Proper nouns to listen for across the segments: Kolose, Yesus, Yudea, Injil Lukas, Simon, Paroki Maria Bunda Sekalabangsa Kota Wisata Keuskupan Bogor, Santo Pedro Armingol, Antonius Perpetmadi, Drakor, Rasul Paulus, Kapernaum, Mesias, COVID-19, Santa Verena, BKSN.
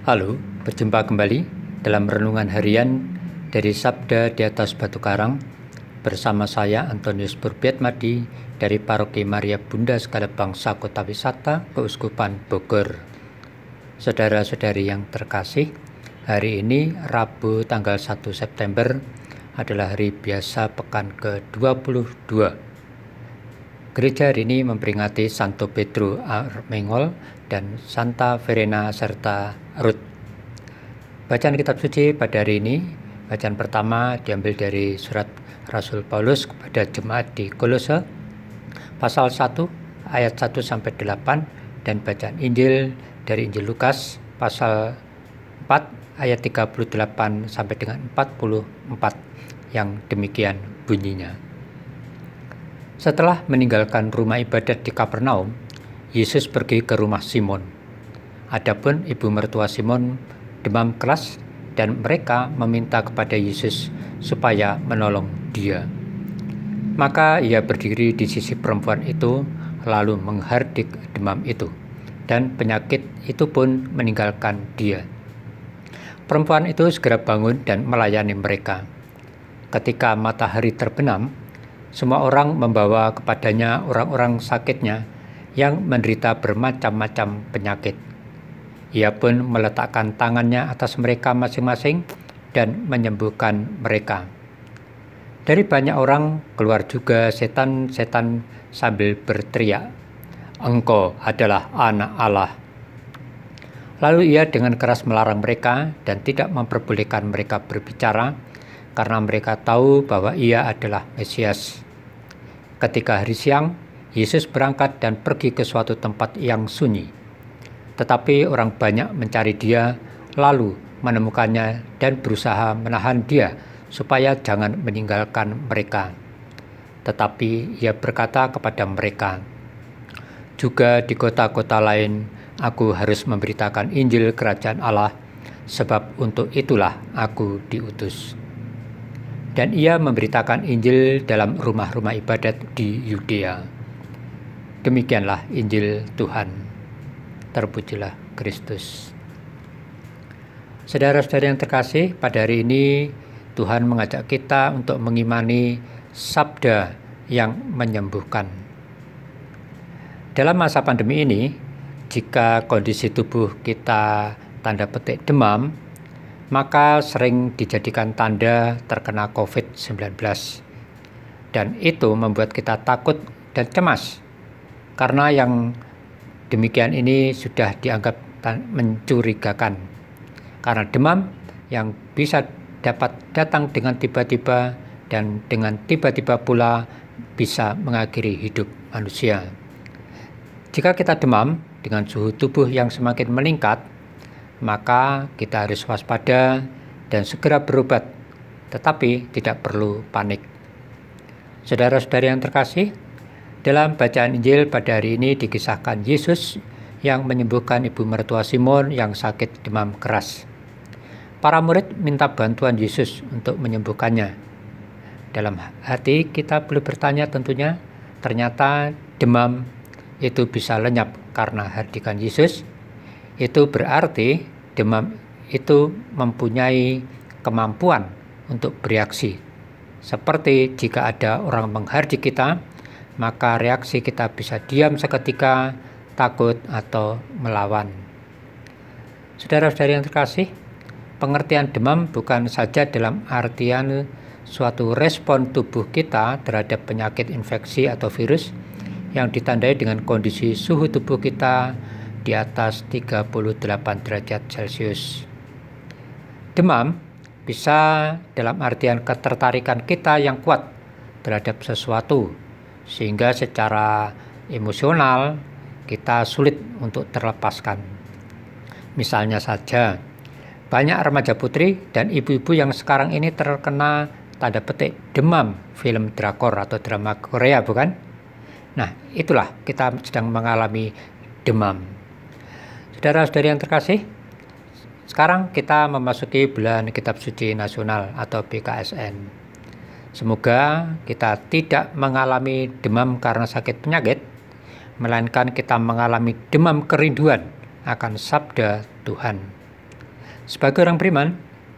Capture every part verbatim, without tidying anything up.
Halo, berjumpa kembali dalam renungan harian dari Sabda di atas Batu Karang bersama saya Antonius Perpetmadi dari Paroki Maria Bunda Sekalabangsa Kota Wisata Keuskupan Bogor. Saudara-saudari yang terkasih, hari ini Rabu tanggal satu September adalah hari biasa pekan ke dua puluh dua. Gereja hari ini memperingati Santo Pedro Armingol dan Santa Verena serta Rut. Bacaan kitab suci pada hari ini, bacaan pertama diambil dari surat Rasul Paulus kepada jemaat di Kolose pasal satu ayat satu sampai delapan dan bacaan Injil dari Injil Lukas pasal empat ayat tiga puluh delapan sampai dengan empat puluh empat yang demikian bunyinya. Setelah meninggalkan rumah ibadat di Kapernaum, Yesus pergi ke rumah Simon. Adapun ibu mertua Simon demam keras dan mereka meminta kepada Yesus supaya menolong dia. Maka ia berdiri di sisi perempuan itu lalu menghardik demam itu dan penyakit itu pun meninggalkan dia. Perempuan itu segera bangun dan melayani mereka. Ketika matahari terbenam, semua orang membawa kepadanya orang-orang sakitnya yang menderita bermacam-macam penyakit. Ia pun meletakkan tangannya atas mereka masing-masing dan menyembuhkan mereka. Dari banyak orang keluar juga setan-setan sambil berteriak, "Engkau adalah anak Allah." Lalu ia dengan keras melarang mereka dan tidak memperbolehkan mereka berbicara karena mereka tahu bahwa ia adalah Mesias. Ketika hari siang, Yesus berangkat dan pergi ke suatu tempat yang sunyi. Tetapi orang banyak mencari dia, lalu menemukannya dan berusaha menahan dia supaya jangan meninggalkan mereka. Tetapi ia berkata kepada mereka, "Juga di kota-kota lain, aku harus memberitakan Injil Kerajaan Allah, sebab untuk itulah aku diutus." Dan ia memberitakan Injil dalam rumah-rumah ibadat di Yudea. Demikianlah Injil Tuhan. Terpujilah Kristus. Saudara-saudara yang terkasih, pada hari ini Tuhan mengajak kita untuk mengimani sabda yang menyembuhkan. Dalam masa pandemi ini, jika kondisi tubuh kita tanda petik demam, maka sering dijadikan tanda terkena covid sembilan belas. Dan itu membuat kita takut dan cemas, karena yang demikian ini sudah dianggap mencurigakan. Karena demam yang bisa dapat datang dengan tiba-tiba dan dengan tiba-tiba pula bisa mengakhiri hidup manusia. Jika kita demam dengan suhu tubuh yang semakin meningkat, maka kita harus waspada dan segera berobat, tetapi tidak perlu panik. Saudara-saudari yang terkasih, dalam bacaan Injil pada hari ini dikisahkan Yesus yang menyembuhkan ibu mertua Simon yang sakit demam keras. Para murid minta bantuan Yesus untuk menyembuhkannya. Dalam hati kita perlu bertanya tentunya, ternyata demam itu bisa lenyap karena hardikan Yesus. Itu berarti demam itu mempunyai kemampuan untuk bereaksi. Seperti jika ada orang menghardik kita, maka reaksi kita bisa diam seketika, takut, atau melawan. Saudara-saudari yang terkasih, pengertian demam bukan saja dalam artian suatu respon tubuh kita terhadap penyakit infeksi atau virus yang ditandai dengan kondisi suhu tubuh kita di atas tiga puluh delapan derajat Celcius. Demam bisa dalam artian ketertarikan kita yang kuat terhadap sesuatu, sehingga secara emosional kita sulit untuk terlepaskan. Misalnya saja, banyak remaja putri dan ibu-ibu yang sekarang ini terkena tanda petik demam film Drakor atau drama Korea, bukan? Nah, itulah kita sedang mengalami demam. Saudara-saudari yang terkasih, sekarang kita memasuki bulan Kitab Suci Nasional atau B K S N. Semoga kita tidak mengalami demam karena sakit penyakit, melainkan kita mengalami demam kerinduan akan sabda Tuhan. Sebagai orang beriman,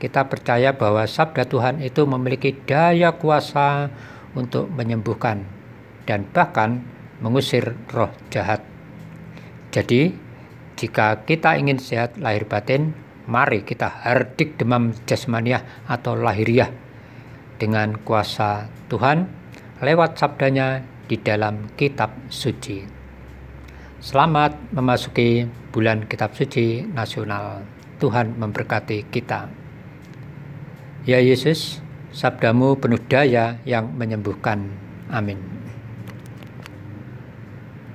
kita percaya bahwa sabda Tuhan itu memiliki daya kuasa untuk menyembuhkan dan bahkan mengusir roh jahat. Jadi, jika kita ingin sehat lahir batin, mari kita hardik demam jasmaniah atau lahiriah dengan kuasa Tuhan lewat sabdanya di dalam kitab suci. Selamat memasuki bulan kitab suci nasional. Tuhan memberkati kita. Ya Yesus, sabdamu penuh daya yang menyembuhkan. Amin.